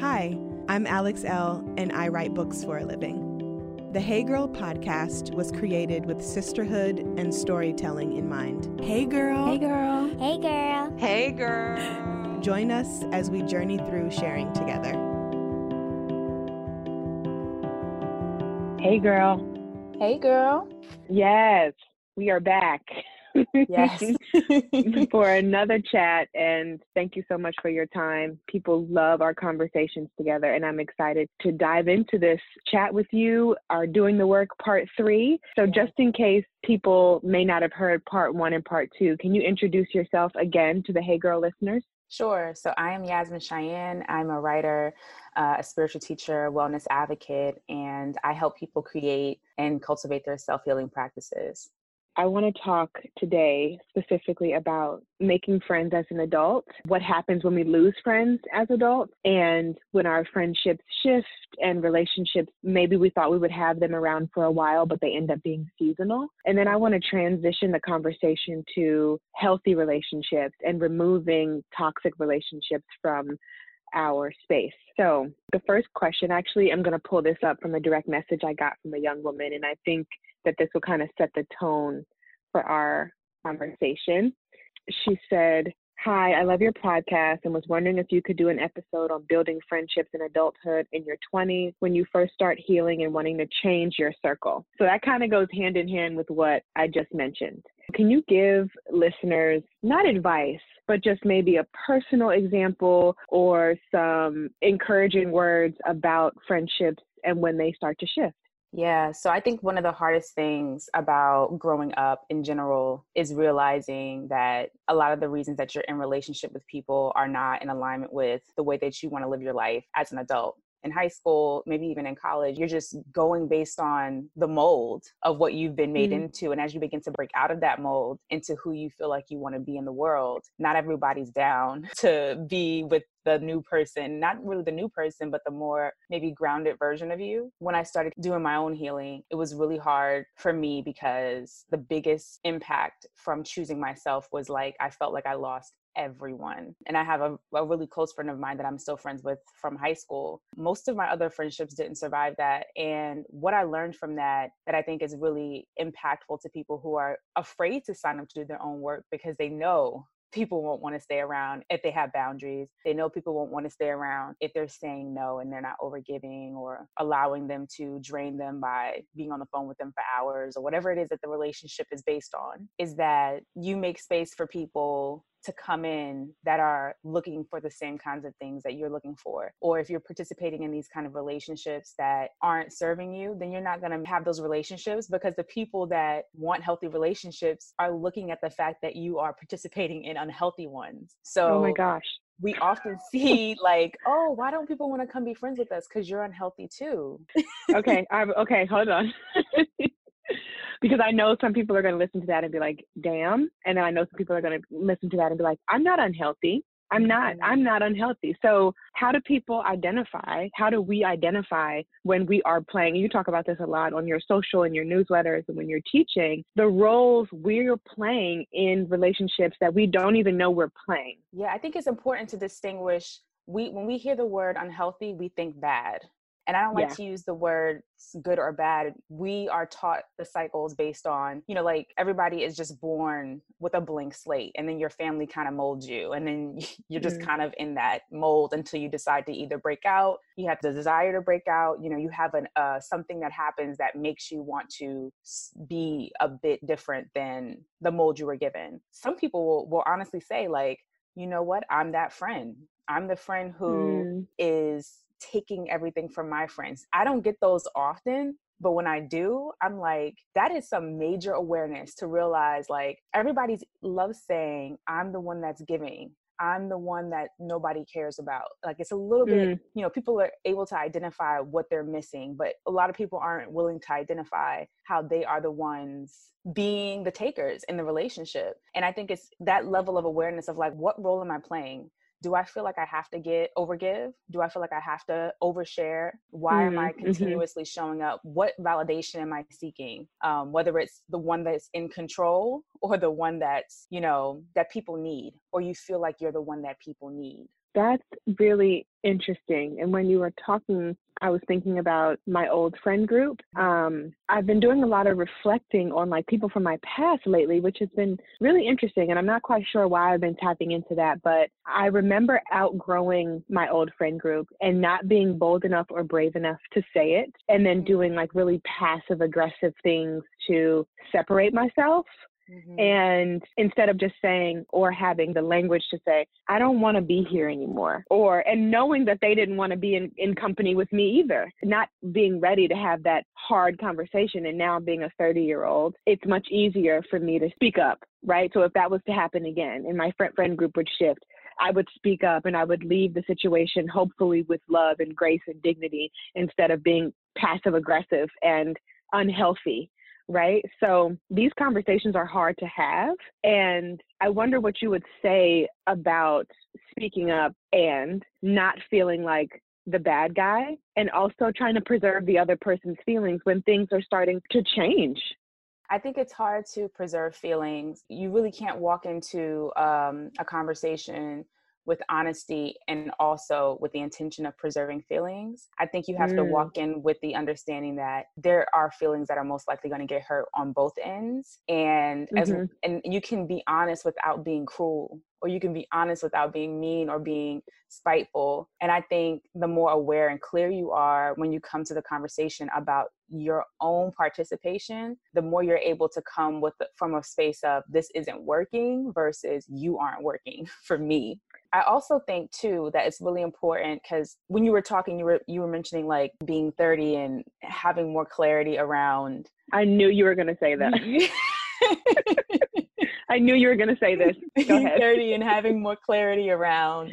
Hi, I'm Alex L., and I write books for a living. The Hey Girl podcast was created with sisterhood and storytelling in mind. Hey girl. Hey girl. Hey girl. Hey girl. Join us as we journey through sharing together. Hey girl. Hey girl. Yes, we are back. Yes. For another chat, and thank you so much for your time. People love our conversations together, and I'm excited to dive into this chat with you, our Doing the Work Part 3. So just in case people may not have heard Part 1 and Part 2, can you introduce yourself again to the Hey Girl listeners? Sure. So I am Yasmine Cheyenne. I'm a writer, a spiritual teacher, wellness advocate, and I help people create and cultivate their self-healing practices. I want to talk today specifically about making friends as an adult, what happens when we lose friends as adults, and when our friendships shift and relationships, maybe we thought we would have them around for a while, but they end up being seasonal. And then I want to transition the conversation to healthy relationships and removing toxic relationships from our space. So the first question, actually, I'm going to pull this up from a direct message I got from a young woman, and I think that this will kind of set the tone for our conversation. She said, "Hi, I love your podcast and was wondering if you could do an episode on building friendships in adulthood in your 20s when you first start healing and wanting to change your circle." So that kind of goes hand in hand with what I just mentioned. Can you give listeners, not advice, but just maybe a personal example or some encouraging words about friendships and when they start to shift? Yeah. So I think one of the hardest things about growing up in general is realizing that a lot of the reasons that you're in relationship with people are not in alignment with the way that you want to live your life as an adult. In high school, maybe even in college, you're just going based on the mold of what you've been made into. And as you begin to break out of that mold into who you feel like you want to be in the world, not everybody's down to be with the new person, not really the new person, but the more maybe grounded version of you. When I started doing my own healing, it was really hard for me because the biggest impact from choosing myself was like, I felt like I lost everyone. And I have a really close friend of mine that I'm still friends with from high school. Most of my other friendships didn't survive that. And what I learned from that I think is really impactful to people who are afraid to sign up to do their own work because they know people won't want to stay around if they have boundaries. They know people won't want to stay around if they're saying no and they're not overgiving or allowing them to drain them by being on the phone with them for hours or whatever it is that the relationship is based on, is that you make space for people to come in that are looking for the same kinds of things that you're looking for. Or if you're participating in these kind of relationships that aren't serving you, then you're not going to have those relationships because the people that want healthy relationships are looking at the fact that you are participating in unhealthy ones. So, oh my gosh. We often see like, oh, why don't people want to come be friends with us? Because you're unhealthy too. Okay, hold on. Because I know some people are going to listen to that and be like, damn. And then I know some people are going to listen to that and be like, I'm not unhealthy. I'm not unhealthy. So how do people identify? How do we identify when we are playing? You talk about this a lot on your social and your newsletters and when you're teaching, the roles we're playing in relationships that we don't even know we're playing. Yeah, I think it's important to distinguish. When we hear the word unhealthy, we think bad. And I don't like to use the words good or bad. We are taught the cycles based on, like everybody is just born with a blank slate and then your family kind of molds you. And then you're just kind of in that mold until you decide to either break out. You have the desire to break out. You have something that happens that makes you want to be a bit different than the mold you were given. Some people will honestly say like, you know what? I'm that friend. I'm the friend who is taking everything from my friends. I don't get those often, but when I do, I'm like, that is some major awareness to realize like everybody loves saying, I'm the one that's giving. I'm the one that nobody cares about. Like it's a little bit, people are able to identify what they're missing, but a lot of people aren't willing to identify how they are the ones being the takers in the relationship. And I think it's that level of awareness of like, what role am I playing? Do I feel like I have to overgive? Do I feel like I have to overshare? Why am I continuously showing up? What validation am I seeking? Whether it's the one that's in control or the one that's, that people need, or you feel like you're the one that people need. That's really interesting. And when you were talking, I was thinking about my old friend group. I've been doing a lot of reflecting on like people from my past lately, which has been really interesting. And I'm not quite sure why I've been tapping into that, but I remember outgrowing my old friend group and not being bold enough or brave enough to say it. And then doing like really passive aggressive things to separate myself. Mm-hmm. And instead of just saying or having the language to say, I don't want to be here anymore, or and knowing that they didn't want to be in company with me either, not being ready to have that hard conversation. And now being a 30-year-old, it's much easier for me to speak up, right? So if that was to happen again and my friend group would shift, I would speak up and I would leave the situation hopefully with love and grace and dignity instead of being passive aggressive and unhealthy. Right? So these conversations are hard to have. And I wonder what you would say about speaking up and not feeling like the bad guy, and also trying to preserve the other person's feelings when things are starting to change. I think it's hard to preserve feelings. You really can't walk into a conversation with honesty and also with the intention of preserving feelings. I think you have to walk in with the understanding that there are feelings that are most likely going to get hurt on both ends. And and you can be honest without being cruel, or you can be honest without being mean or being spiteful. And I think the more aware and clear you are when you come to the conversation about your own participation, the more you're able to come with from a space of this isn't working versus you aren't working for me. I also think too that it's really important, because when you were talking, you were mentioning like being 30 and having more clarity around. I knew you were going to say that. I knew you were going to say this. Go ahead. 30 and having more clarity around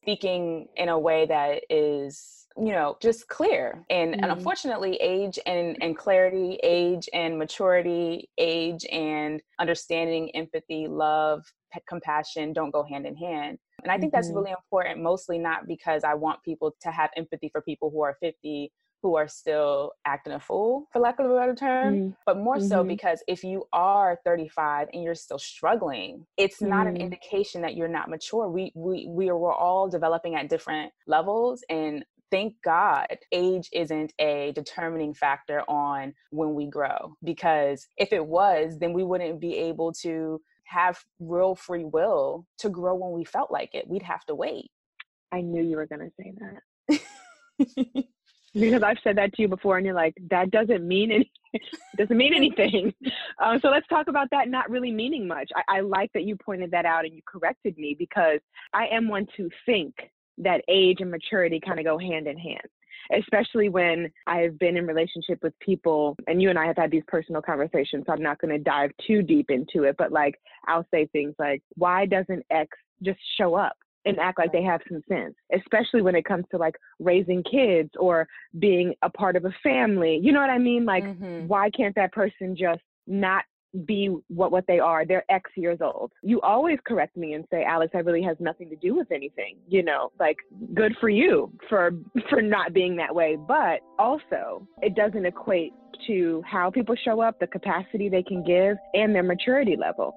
speaking in a way that is, you know, just clear. And, and unfortunately, age and clarity, age and maturity, age and understanding, empathy, love, compassion don't go hand in hand. And I think that's really important, mostly not because I want people to have empathy for people who are 50 who are still acting a fool, for lack of a better term, but more so because if you are 35 and you're still struggling, it's not an indication that you're not mature. We're all developing at different levels, and thank God age isn't a determining factor on when we grow, because if it was, then we wouldn't be able to have real free will to grow when we felt like it. We'd have to wait. I knew you were going to say that. Because I've said that to you before, and you're like, that doesn't mean anything. It doesn't mean anything. So let's talk about that not really meaning much. I like that you pointed that out and you corrected me, because I am one to think that age and maturity kind of go hand in hand, especially when I've been in relationship with people, and you and I have had these personal conversations, so I'm not going to dive too deep into it. But like, I'll say things like, why doesn't X just show up and act like they have some sense, especially when it comes to like raising kids or being a part of a family? You know what I mean? Like, why can't that person just not be what they are? They're X years old. You always correct me and say, Alex, that really has nothing to do with anything. You know, like, good for you for not being that way. But also, it doesn't equate to how people show up, the capacity they can give, and their maturity level.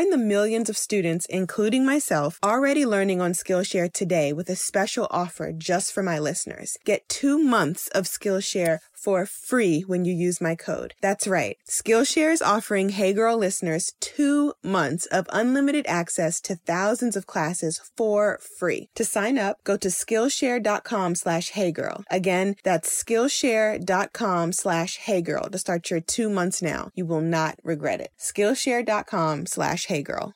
the millions of students, including myself, already learning on Skillshare today with a special offer just for my listeners. Get 2 months of Skillshare for free when you use my code. That's right. Skillshare is offering Hey Girl listeners 2 months of unlimited access to thousands of classes for free. To sign up, go to Skillshare.com/Hey Girl. Again, that's Skillshare.com/Hey Girl to start your 2 months now. You will not regret it. Skillshare.com/Hey Girl.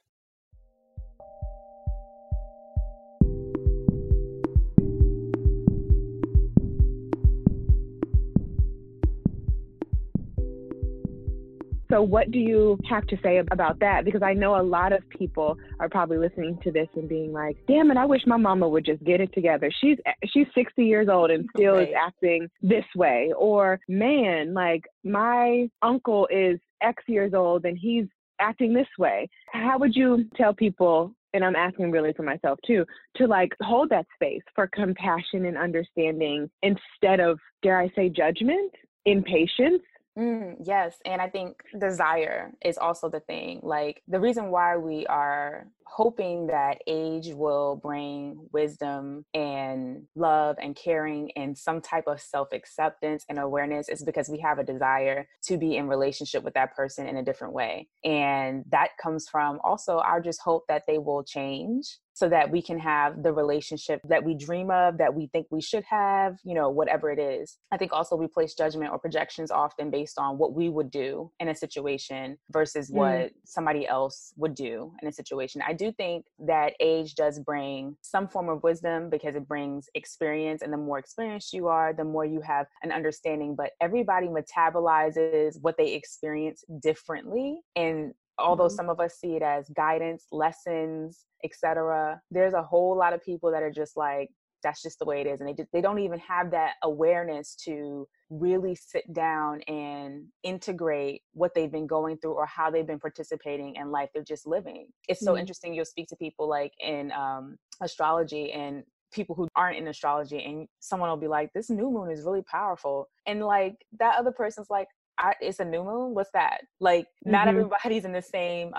So what do you have to say about that? Because I know a lot of people are probably listening to this and being like, damn it, I wish my mama would just get it together. She's 60 years old and still is acting this way. Or, man, like my uncle is X years old and he's acting this way. How would you tell people, and I'm asking really for myself too, to like hold that space for compassion and understanding instead of, dare I say, judgment, impatience? Yes. And I think desire is also the thing. Like the reason why we are hoping that age will bring wisdom and love and caring and some type of self-acceptance and awareness is because we have a desire to be in relationship with that person in a different way. And that comes from also our just hope that they will change so that we can have the relationship that we dream of, that we think we should have, you know, whatever it is. I think also we place judgment or projections often based on what we would do in a situation versus what somebody else would do in a situation. I do think that age does bring some form of wisdom because it brings experience. And the more experienced you are, the more you have an understanding. But everybody metabolizes what they experience differently. And although some of us see it as guidance, lessons, etc., there's a whole lot of people that are just like, that's just the way it is. And they don't even have that awareness to really sit down and integrate what they've been going through or how they've been participating in life. They're just living. It's so interesting. You'll speak to people like in astrology and people who aren't in astrology, and someone will be like, this new moon is really powerful. And like that other person's like, it's a new moon? What's that? Like, not everybody's in the same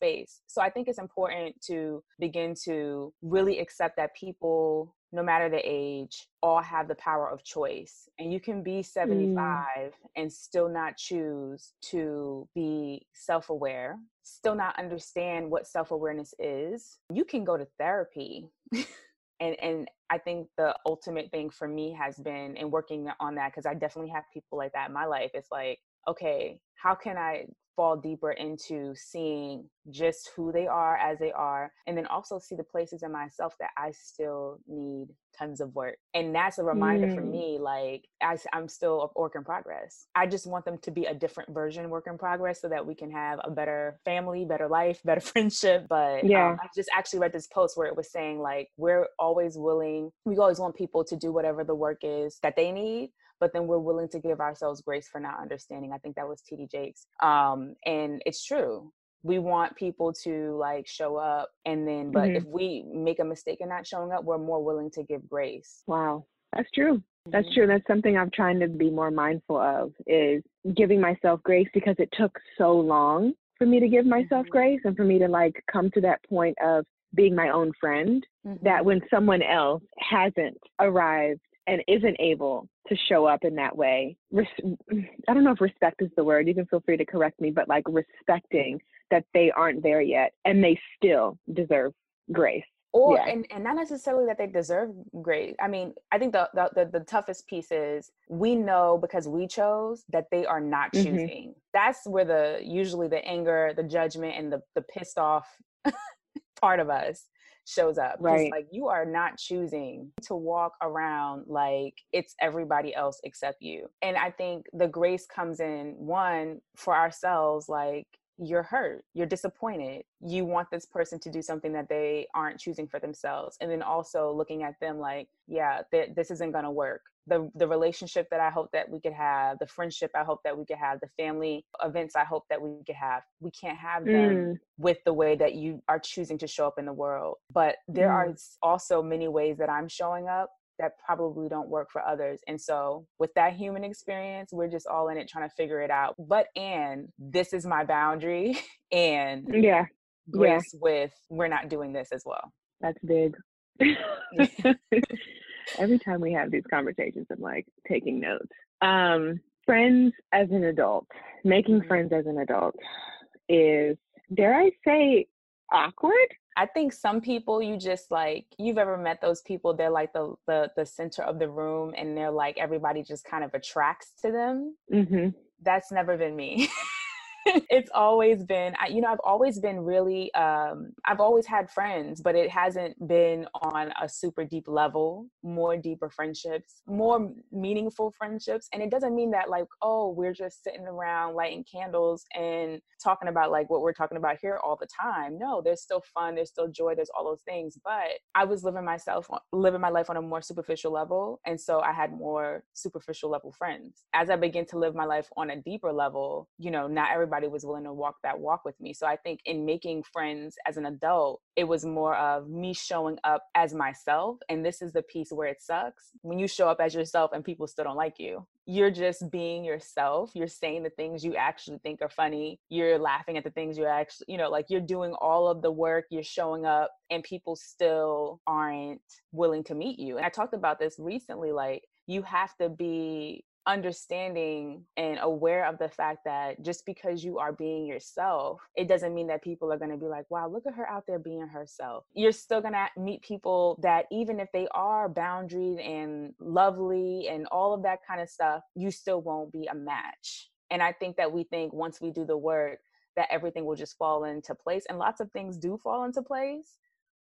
space. So I think it's important to begin to really accept that people, no matter the age, all have the power of choice. And you can be 75 and still not choose to be self-aware, still not understand what self-awareness is. You can go to therapy. And I think the ultimate thing for me has been in working on that, because I definitely have people like that in my life. It's like, okay, how can I fall deeper into seeing just who they are as they are, and then also see the places in myself that I still need tons of work. And that's a reminder for me, like I'm still a work in progress. I just want them to be a different version work in progress so that we can have a better family, better life, better friendship. But I just actually read this post where it was saying like, we always want people to do whatever the work is that they need, but then we're willing to give ourselves grace for not understanding. I think that was T.D. Jakes. And it's true. We want people to like show up but if we make a mistake in not showing up, we're more willing to give grace. Wow. That's true. That's true. That's something I'm trying to be more mindful of, is giving myself grace, because it took so long for me to give myself grace and for me to like come to that point of being my own friend, that when someone else hasn't arrived and isn't able to show up in that way, I don't know if respect is the word, you can feel free to correct me, but like respecting that they aren't there yet and they still deserve grace. Or and not necessarily that they deserve grace. I mean, I think the toughest piece is we know because we chose that they are not choosing. That's where usually the anger, the judgment, and the pissed off part of us shows up. Right. Like you are not choosing to walk around like it's everybody else except you. And I think the grace comes in, one, for ourselves, like you're hurt, you're disappointed, you want this person to do something that they aren't choosing for themselves. And then also looking at them like, yeah, this isn't going to work. The relationship that I hope that we could have, the friendship I hope that we could have, the family events I hope that we could have, we can't have them with the way that you are choosing to show up in the world. But there are also many ways that I'm showing up that probably don't work for others. And so with that human experience, we're just all in it trying to figure it out. But, and this is my boundary and grace with, we're not doing this as well. That's big. Every time we have these conversations, I'm like taking notes. Friends as an adult, making friends as an adult is, dare I say, awkward? I think some people you just like, you've ever met those people, they're like the center of the room and they're like, everybody just kind of attracts to them. Mm-hmm. That's never been me. It's always been, I've always been really, I've always had friends, but it hasn't been on a super deep level, more deeper friendships, more meaningful friendships. And it doesn't mean that like, oh, we're just sitting around lighting candles and talking about like what we're talking about here all the time. No, there's still fun. There's still joy. There's all those things. But I was living my life on a more superficial level. And so I had more superficial level friends. As I began to live my life on a deeper level, not everybody was willing to walk that walk with me. So I think in making friends as an adult, it was more of me showing up as myself. And this is the piece where it sucks. When you show up as yourself and people still don't like you, you're just being yourself. You're saying the things you actually think are funny. You're laughing at the things you actually, you're doing all of the work, you're showing up and people still aren't willing to meet you. And I talked about this recently, like you have to be understanding and aware of the fact that just because you are being yourself, it doesn't mean that people are going to be like, wow, look at her out there being herself. You're still going to meet people that even if they are boundaried and lovely and all of that kind of stuff, you still won't be a match. And I think that we think once we do the work that everything will just fall into place, and lots of things do fall into place,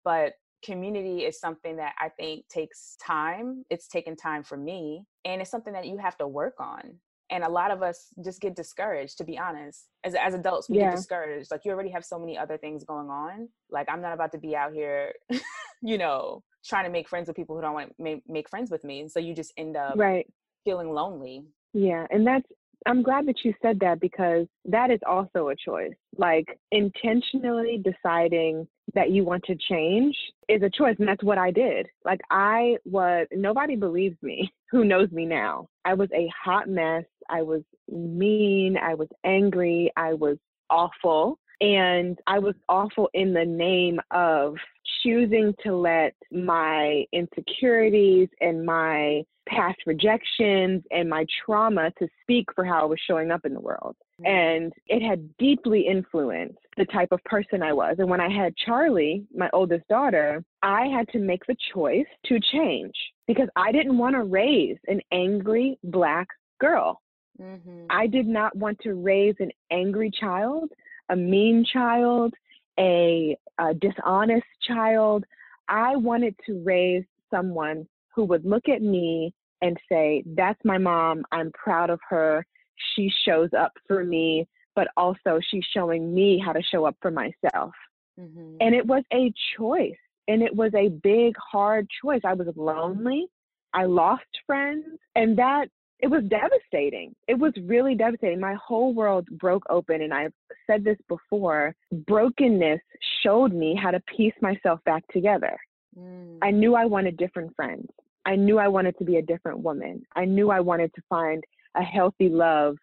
but community is something that I think takes time. It's taken time for me. And it's something that you have to work on. And a lot of us just get discouraged, to be honest. As adults, we get discouraged. Like you already have so many other things going on. Like I'm not about to be out here, trying to make friends with people who don't want to make friends with me. And so you just end up feeling lonely. Yeah. And I'm glad that you said that, because that is also a choice. Like intentionally deciding that you want to change is a choice. And that's what I did. Like nobody believes me who knows me now. I was a hot mess. I was mean. I was angry. I was awful. And I was awful in the name of choosing to let my insecurities and my past rejections and my trauma to speak for how I was showing up in the world. And it had deeply influenced the type of person I was. And when I had Charlie, my oldest daughter, I had to make the choice to change because I didn't want to raise an angry Black girl. Mm-hmm. I did not want to raise an angry child, a mean child, a dishonest child. I wanted to raise someone who would look at me and say, that's my mom. I'm proud of her. She shows up for me, but also she's showing me how to show up for myself. Mm-hmm. And it was a choice. And it was a big, hard choice. I was lonely. I lost friends. And it was devastating. It was really devastating. My whole world broke open. And I've said this before, brokenness showed me how to piece myself back together. Mm. I knew I wanted different friends. I knew I wanted to be a different woman. I knew I wanted to find a healthy love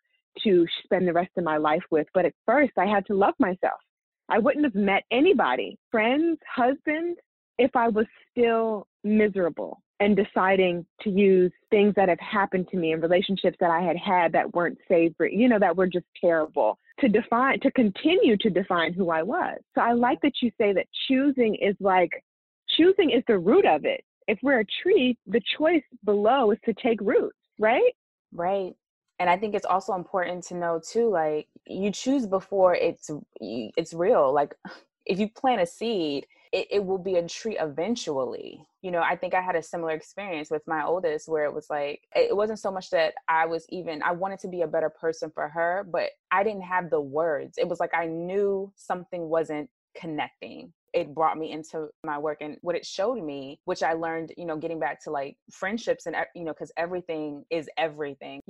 to spend the rest of my life with. But at first, I had to love myself. I wouldn't have met anybody, friends, husbands, if I was still miserable and deciding to use things that have happened to me and relationships that I had that weren't savory, that were just terrible to continue to define who I was. So I like that you say that choosing is the root of it. If we're a tree, the choice below is to take root, right? Right. And I think it's also important to know too, like you choose before it's real. Like if you plant a seed, it will be a tree eventually. I think I had a similar experience with my oldest where it was like, it wasn't so much that I wanted to be a better person for her, but I didn't have the words. It was like, I knew something wasn't connecting. It brought me into my work and what it showed me, which I learned, getting back to like friendships and, because everything is everything,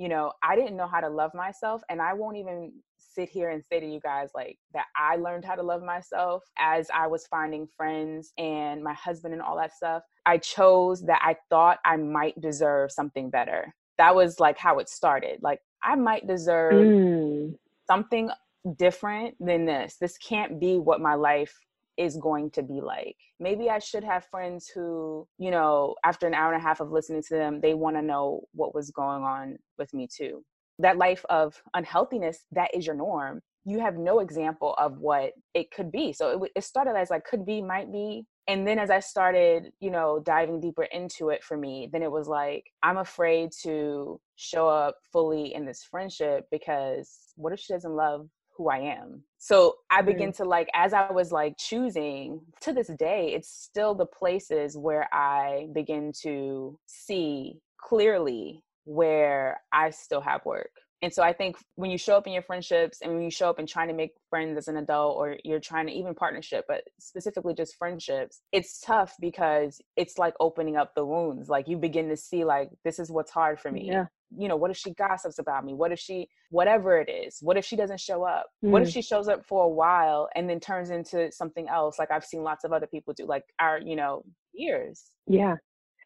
I didn't know how to love myself. And I won't even sit here and say to you guys like that I learned how to love myself as I was finding friends and my husband and all that stuff. I chose that I thought I might deserve something better. That was like how it started. Like I might deserve something different than this. This can't be what my life is going to be like. Maybe I should have friends who, you know, after an hour and a half of listening to them, they want to know what was going on with me too. That life of unhealthiness, that is your norm. You have no example of what it could be. So it started as like could be, might be. And then as I started, you know, diving deeper into it for me, then it was like, I'm afraid to show up fully in this friendship because what if she doesn't love who I am? So I began to like, as I was like choosing, to this day, it's still the places where I begin to see clearly where I still have work. And so I think when you show up in your friendships and when you show up and trying to make friends as an adult, or you're trying to even partnership, but specifically just friendships, it's tough because it's like opening up the wounds. Like you begin to see like, this is what's hard for me. Yeah. You know, what if she gossips about me? What if she, whatever it is, what if she doesn't show up? What if she shows up for a while and then turns into something else? Like I've seen lots of other people do, like our, you know, years. Yeah.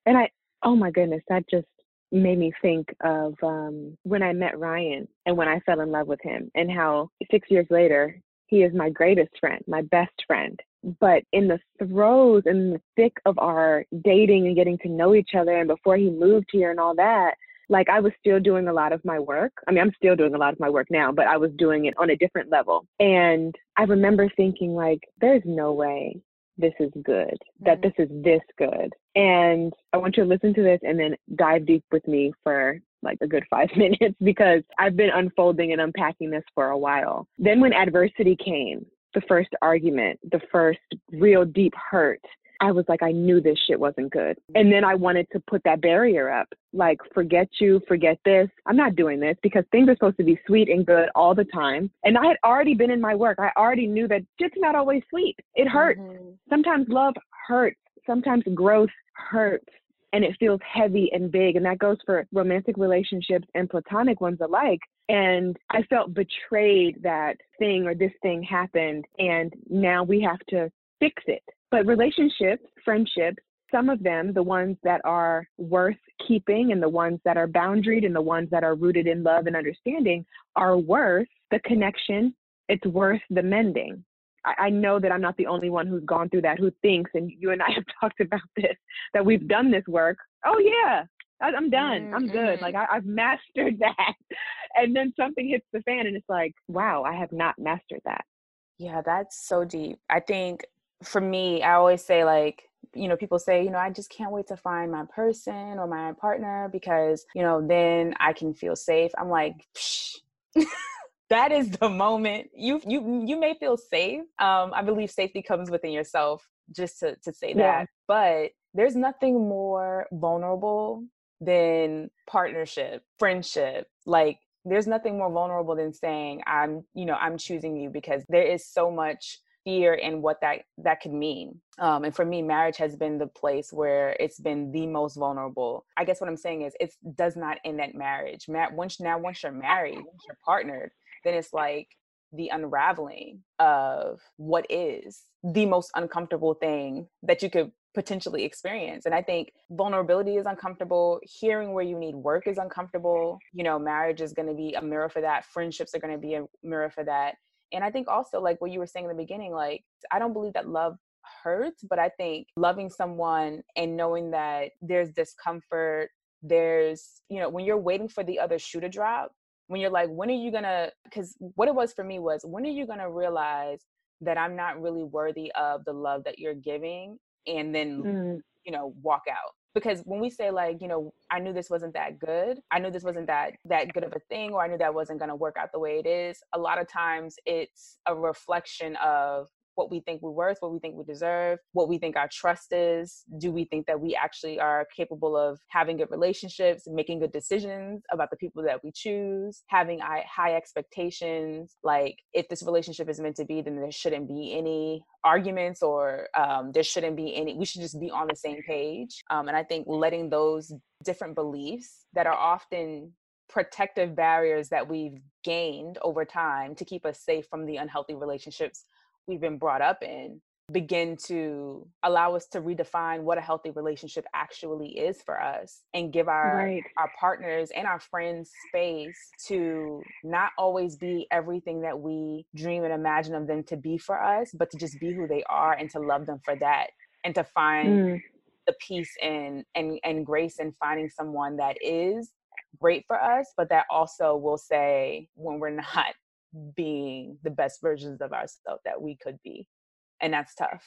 And I, oh my goodness, that just made me think of when I met Ryan and when I fell in love with him, and how 6 years later, he is my greatest friend, my best friend. But in the throes and the thick of our dating and getting to know each other, and before he moved here and all that, like I was still doing a lot of my work. I mean, I'm still doing a lot of my work now, but I was doing it on a different level. And I remember thinking like, there's no way this is good, that this is this good. And I want you to listen to this and then dive deep with me for like a good 5 minutes, because I've been unfolding and unpacking this for a while. Then when adversity came, the first argument, the first real deep hurt, I was like, I knew this shit wasn't good. And then I wanted to put that barrier up, like, forget you, forget this. I'm not doing this, because things are supposed to be sweet and good all the time. And I had already been in my work. I already knew that shit's not always sweet. It hurts. Sometimes love hurts. Sometimes growth hurts. And it feels heavy and big. And that goes for romantic relationships and platonic ones alike. And I felt betrayed that thing or this thing happened. And now we have to fix it. But relationships, friendships, some of them, the ones that are worth keeping and the ones that are boundaried and the ones that are rooted in love and understanding, are worth the connection. It's worth the mending. I know that I'm not the only one who's gone through that, who thinks, and you and I have talked about this, that we've done this work. Oh, yeah, I'm done. I'm good. Like I've mastered that. And then something hits the fan and it's like, wow, I have not mastered that. Yeah, that's so deep. I think for me, I always say like, you know, people say, you know, I just can't wait to find my person or my partner because, you know, then I can feel safe. I'm like, that is the moment. You may feel safe. I believe safety comes within yourself, just to say that. Yeah. But there's nothing more vulnerable than partnership, friendship, like there's nothing more vulnerable than saying I'm choosing you, because there is so much fear and what that could mean. And for me, marriage has been the place where it's been the most vulnerable. I guess what I'm saying is it does not end at marriage. Once you're married, once you're partnered, then it's like the unraveling of what is the most uncomfortable thing that you could potentially experience. And I think vulnerability is uncomfortable. Hearing where you need work is uncomfortable. You know, marriage is going to be a mirror for that. Friendships are going to be a mirror for that. And I think also like what you were saying in the beginning, like, I don't believe that love hurts, but I think loving someone and knowing that there's discomfort, there's, you know, when you're waiting for the other shoe to drop, when you're like, when are you gonna, because what it was for me was, when are you gonna realize that I'm not really worthy of the love that you're giving, and then, you know, walk out? Because when we say like, you know, I knew this wasn't that good, I knew this wasn't that good of a thing, or I knew that wasn't going to work out the way it is, a lot of times it's a reflection of what we think we're worth, what we think we deserve, what we think our trust is. Do we think that we actually are capable of having good relationships, making good decisions about the people that we choose, having high expectations? Like, if this relationship is meant to be, then there shouldn't be any arguments, or there shouldn't be any, we should just be on the same page. And I think letting those different beliefs that are often protective barriers that we've gained over time to keep us safe from the unhealthy relationships we've been brought up in, begin to allow us to redefine what a healthy relationship actually is for us, and give our partners and our friends space to not always be everything that we dream and imagine of them to be for us, but to just be who they are and to love them for that, and to find the peace and grace in finding someone that is great for us, but that also will say when we're not being the best versions of ourselves that we could be. And that's tough.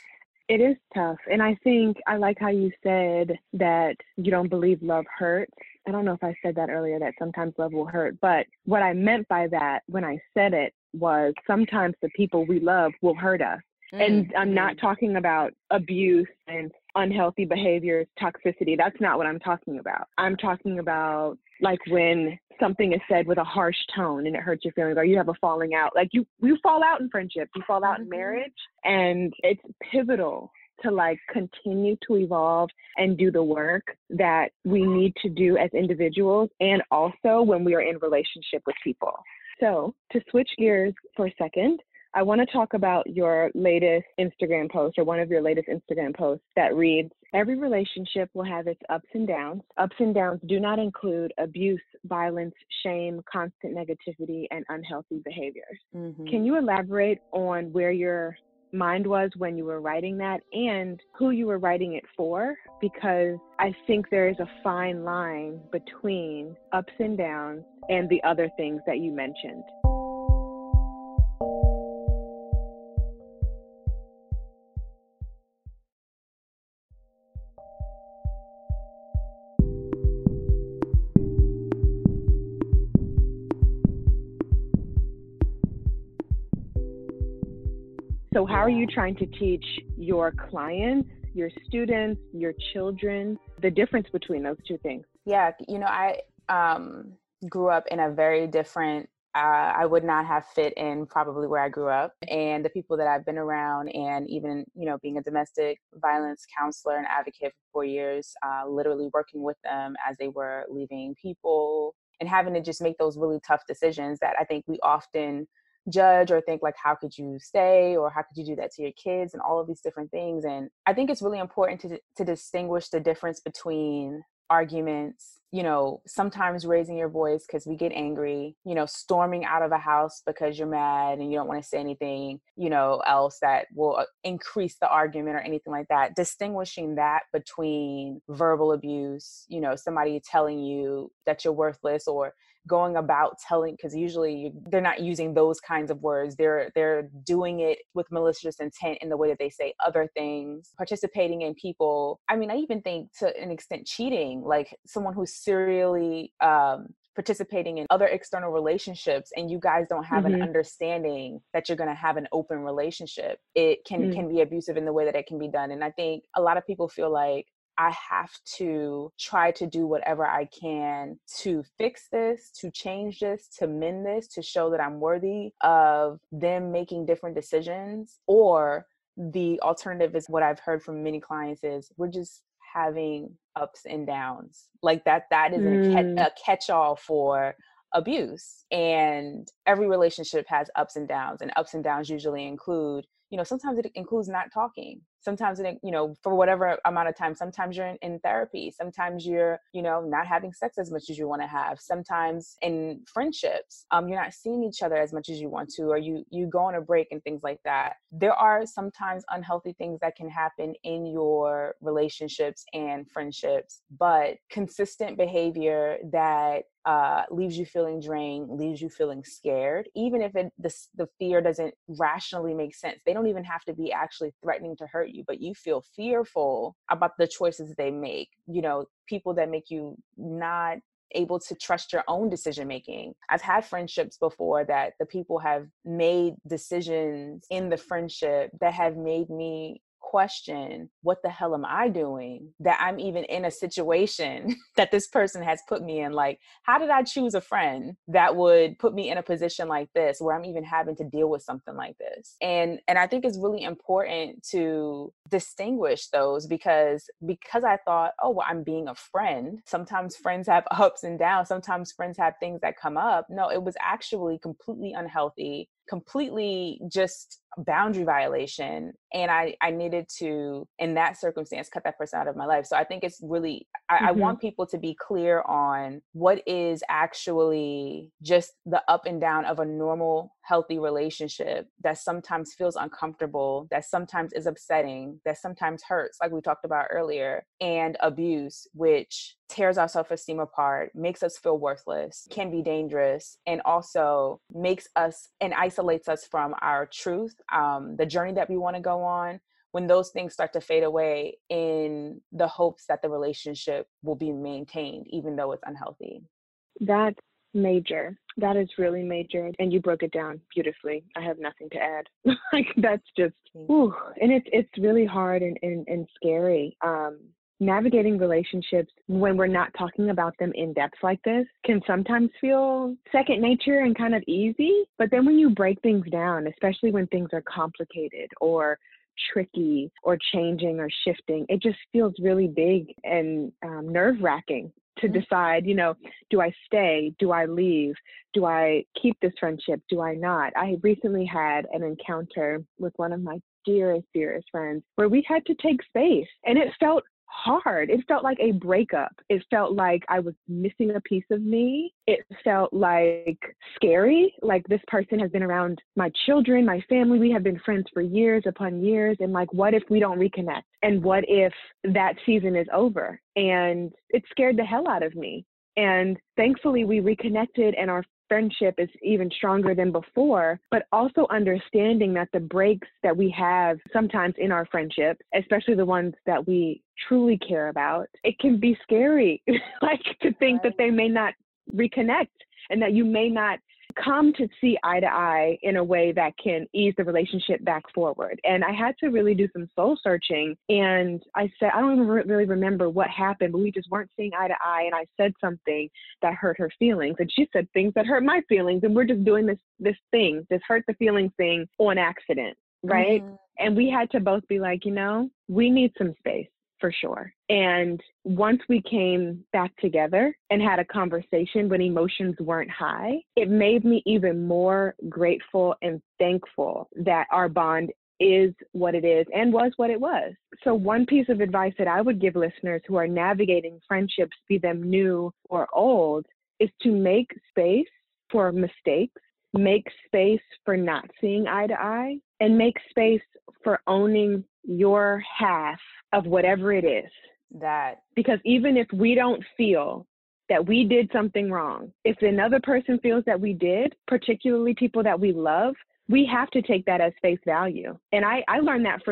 It is tough. And I think I like how you said that you don't believe love hurts. I don't know if I said that earlier, that sometimes love will hurt. But what I meant by that when I said it was sometimes the people we love will hurt us. Mm-hmm. And I'm not talking about abuse and unhealthy behaviors, toxicity. That's not what I'm talking about. I'm talking about like when something is said with a harsh tone and it hurts your feelings, or you have a falling out. Like you fall out in friendship, you fall out in marriage, and it's pivotal to like continue to evolve and do the work that we need to do as individuals, and also when we are in relationship with people. So to switch gears for a second, I want to talk about your latest Instagram post, or one of your latest Instagram posts, that reads, "Every relationship will have its ups and downs. Ups and downs do not include abuse, violence, shame, constant negativity, and unhealthy behaviors." Mm-hmm. Can you elaborate on where your mind was when you were writing that, and who you were writing it for? Because I think there is a fine line between ups and downs and the other things that you mentioned. So how are you trying to teach your clients, your students, your children, the difference between those two things? Yeah, I grew up in a very different, I would not have fit in probably where I grew up, and the people that I've been around, and even, being a domestic violence counselor and advocate for 4 years, literally working with them as they were leaving people and having to just make those really tough decisions that I think we often judge or think like, how could you stay, or how could you do that to your kids, and all of these different things. And I think it's really important to distinguish the difference between arguments, sometimes raising your voice because we get angry, storming out of a house because you're mad and you don't want to say anything, else that will increase the argument or anything like that. Distinguishing that between verbal abuse, somebody telling you that you're worthless, or going about telling, because usually they're not using those kinds of words. They're doing it with malicious intent in the way that they say other things, participating in people. I mean, I even think to an extent cheating, like someone who's serially participating in other external relationships, and you guys don't have an understanding that you're going to have an open relationship. It can be abusive in the way that it can be done. And I think a lot of people feel like, I have to try to do whatever I can to fix this, to change this, to mend this, to show that I'm worthy of them making different decisions. Or the alternative is what I've heard from many clients is, we're just having ups and downs. Like that is a catch-all for abuse. And every relationship has ups and downs, and ups and downs usually include, sometimes it includes not talking. Sometimes, for whatever amount of time, sometimes you're in therapy. Sometimes you're, not having sex as much as you want to have. Sometimes in friendships, you're not seeing each other as much as you want to, or you go on a break and things like that. There are sometimes unhealthy things that can happen in your relationships and friendships, but consistent behavior that leaves you feeling drained, leaves you feeling scared, even if the fear doesn't rationally make sense. They don't even have to be actually threatening to hurt you, but you feel fearful about the choices they make, people that make you not able to trust your own decision making. I've had friendships before that the people have made decisions in the friendship that have made me question, what the hell am I doing that I'm even in a situation that this person has put me in? Like, how did I choose a friend that would put me in a position like this, where I'm even having to deal with something like this? And I think it's really important to distinguish those, because I thought, oh, well, I'm being a friend. Sometimes friends have ups and downs. Sometimes friends have things that come up. No, it was actually completely unhealthy, completely just boundary violation. And I needed to, in that circumstance, cut that person out of my life. So I think it's really, I want people to be clear on what is actually just the up and down of a normal, healthy relationship that sometimes feels uncomfortable, that sometimes is upsetting, that sometimes hurts, like we talked about earlier, and abuse, which tears our self-esteem apart, makes us feel worthless, can be dangerous, and also makes us and isolates us from our truth, the journey that we want to go on, when those things start to fade away in the hopes that the relationship will be maintained, even though it's unhealthy. That's major. That is really major. And you broke it down beautifully. I have nothing to add. Like, that's just, ooh. And it's really hard and scary. Navigating relationships when we're not talking about them in depth like this can sometimes feel second nature and kind of easy. But then when you break things down, especially when things are complicated or tricky or changing or shifting, it just feels really big and nerve-wracking to decide, you know, do I stay? Do I leave? Do I keep this friendship? Do I not? I recently had an encounter with one of my dearest friends where we had to take space, and it felt hard. It felt like a breakup. It felt like I was missing a piece of me. It felt like scary. Like, this person has been around my children, my family. We have been friends for years upon years. And like, what if we don't reconnect? And what if that season is over? And it scared the hell out of me. And thankfully we reconnected, and our friendship is even stronger than before, but also understanding that the breaks that we have sometimes in our friendship, especially the ones that we truly care about, it can be scary, like to think that they may not reconnect and that you may not come to see eye to eye in a way that can ease the relationship back forward. And I had to really do some soul searching. And I said, I don't even really remember what happened, but we just weren't seeing eye to eye. And I said something that hurt her feelings, and she said things that hurt my feelings. And we're just doing this thing, this hurt the feelings thing on accident, right? Mm-hmm. And we had to both be like, you know, we need some space for sure. And once we came back together and had a conversation when emotions weren't high, it made me even more grateful and thankful that our bond is what it is and was what it was. So one piece of advice that I would give listeners who are navigating friendships, be them new or old, is to make space for mistakes, make space for not seeing eye to eye, and make space for owning your half of whatever it is. That, because even if we don't feel that we did something wrong, if another person feels that we did, particularly people that we love, we have to take that as face value. And I learned that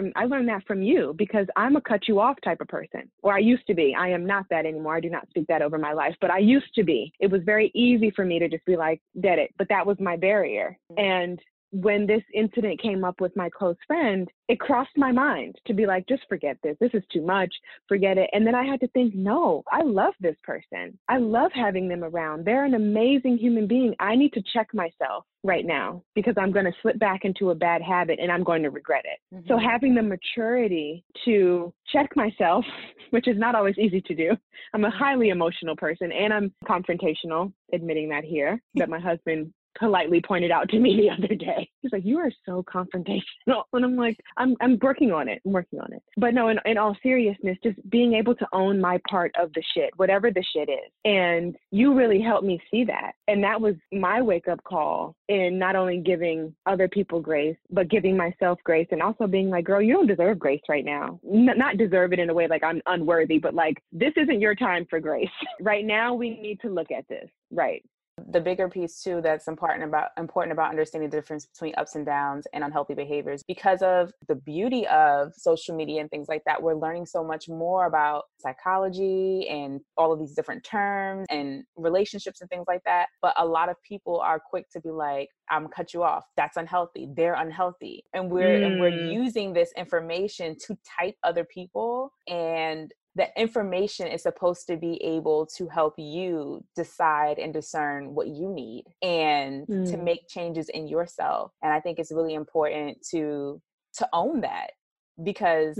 from you, because I'm a cut you off type of person, or I used to be. I am not that anymore. I do not speak that over my life, but I used to be. It was very easy for me to just be like, dead it. But that was my barrier. And when this incident came up with my close friend, it crossed my mind to be like, just forget this. This is too much. Forget it. And then I had to think, no, I love this person. I love having them around. They're an amazing human being. I need to check myself right now, because I'm going to slip back into a bad habit and I'm going to regret it. Mm-hmm. So having the maturity to check myself, which is not always easy to do. I'm a highly emotional person, and I'm confrontational, admitting that here, that my husband politely pointed out to me the other day. He's like, you are so confrontational. And I'm like, I'm working on it. I'm working on it. But no, in all seriousness, just being able to own my part of the shit, whatever the shit is. And you really helped me see that. And that was my wake up call in not only giving other people grace, but giving myself grace, and also being like, girl, you don't deserve grace right now. Not deserve it in a way like I'm unworthy, but like, this isn't your time for grace. Right now, we need to look at this. Right. The bigger piece too that's important about understanding the difference between ups and downs and unhealthy behaviors. Because of the beauty of social media and things like that, we're learning so much more about psychology and all of these different terms and relationships and things like that. But a lot of people are quick to be like, I'm cut you off. That's unhealthy. They're unhealthy. And we're using this information to type other people, and the information is supposed to be able to help you decide and discern what you need and to make changes in yourself. And I think it's really important to own that, because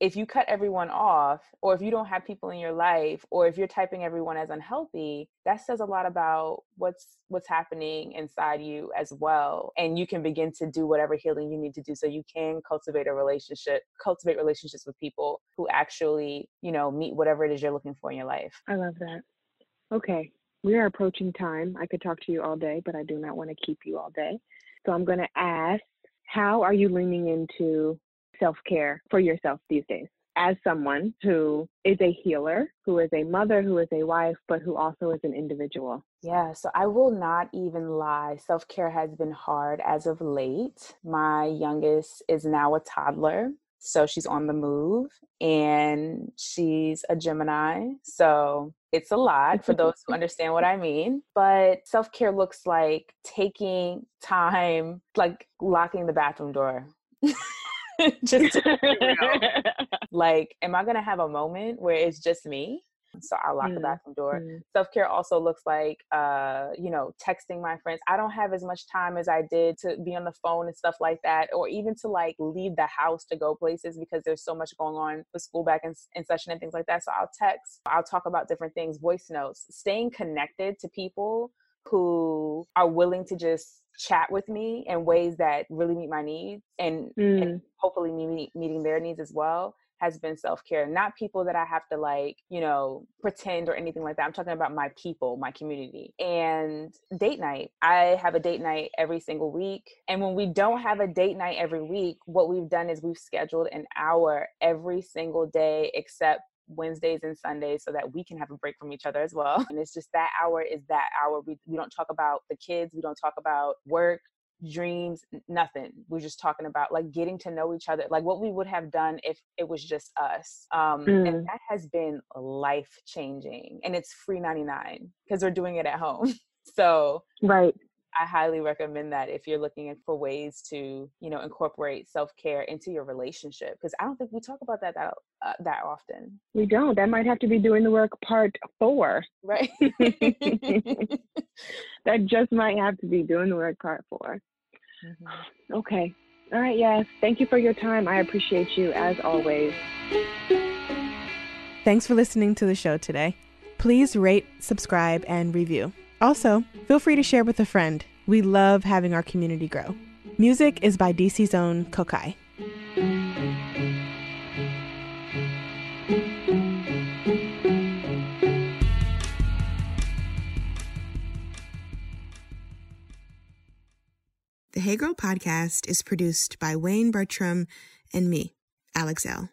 if you cut everyone off, or if you don't have people in your life, or if you're typing everyone as unhealthy, that says a lot about what's happening inside you as well. And you can begin to do whatever healing you need to do so you can cultivate relationships with people who actually, meet whatever it is you're looking for in your life. I love that. Okay. We are approaching time. I could talk to you all day, but I do not want to keep you all day. So I'm going to ask, how are you leaning into self-care for yourself these days as someone who is a healer, who is a mother, who is a wife, but who also is an individual? Yeah, so I will not even lie. Self-care has been hard as of late. My youngest is now a toddler, so she's on the move, and she's a Gemini, so it's a lot for those who understand what I mean. But self-care looks like taking time, like locking the bathroom door. Just like, am I going to have a moment where it's just me? So I'll lock the bathroom door. Self-care also looks like, texting my friends. I don't have as much time as I did to be on the phone and stuff like that, or even to like leave the house to go places because there's so much going on with school back in session and things like that. So I'll text, I'll talk about different things, voice notes, staying connected to people who are willing to just chat with me in ways that really meet my needs and hopefully me meeting their needs as well, has been self-care. Not people that I have to like, pretend or anything like that. I'm talking about my people, my community. And date night. I have a date night every single week. And when we don't have a date night every week, what we've done is we've scheduled an hour every single day except Wednesdays and Sundays so that we can have a break from each other as well. And it's just that hour is that hour. We don't talk about the kids. We don't talk about work, dreams, nothing. We're just talking about like getting to know each other, like what we would have done if it was just us. And that has been life changing, and it's free 99 because we're doing it at home. So right. I highly recommend that if you're looking for ways to, incorporate self-care into your relationship, because I don't think we talk about that often. We don't. That might have to be doing the work part 4. Right. That just might have to be doing the work part 4. Mm-hmm. Okay. All right. Yes. Thank you for your time. I appreciate you as always. Thanks for listening to the show today. Please rate, subscribe, and review. Also, feel free to share with a friend. We love having our community grow. Music is by DC's own Kokai. The Hey Girl podcast is produced by Wayne Bertram and me, Alex L.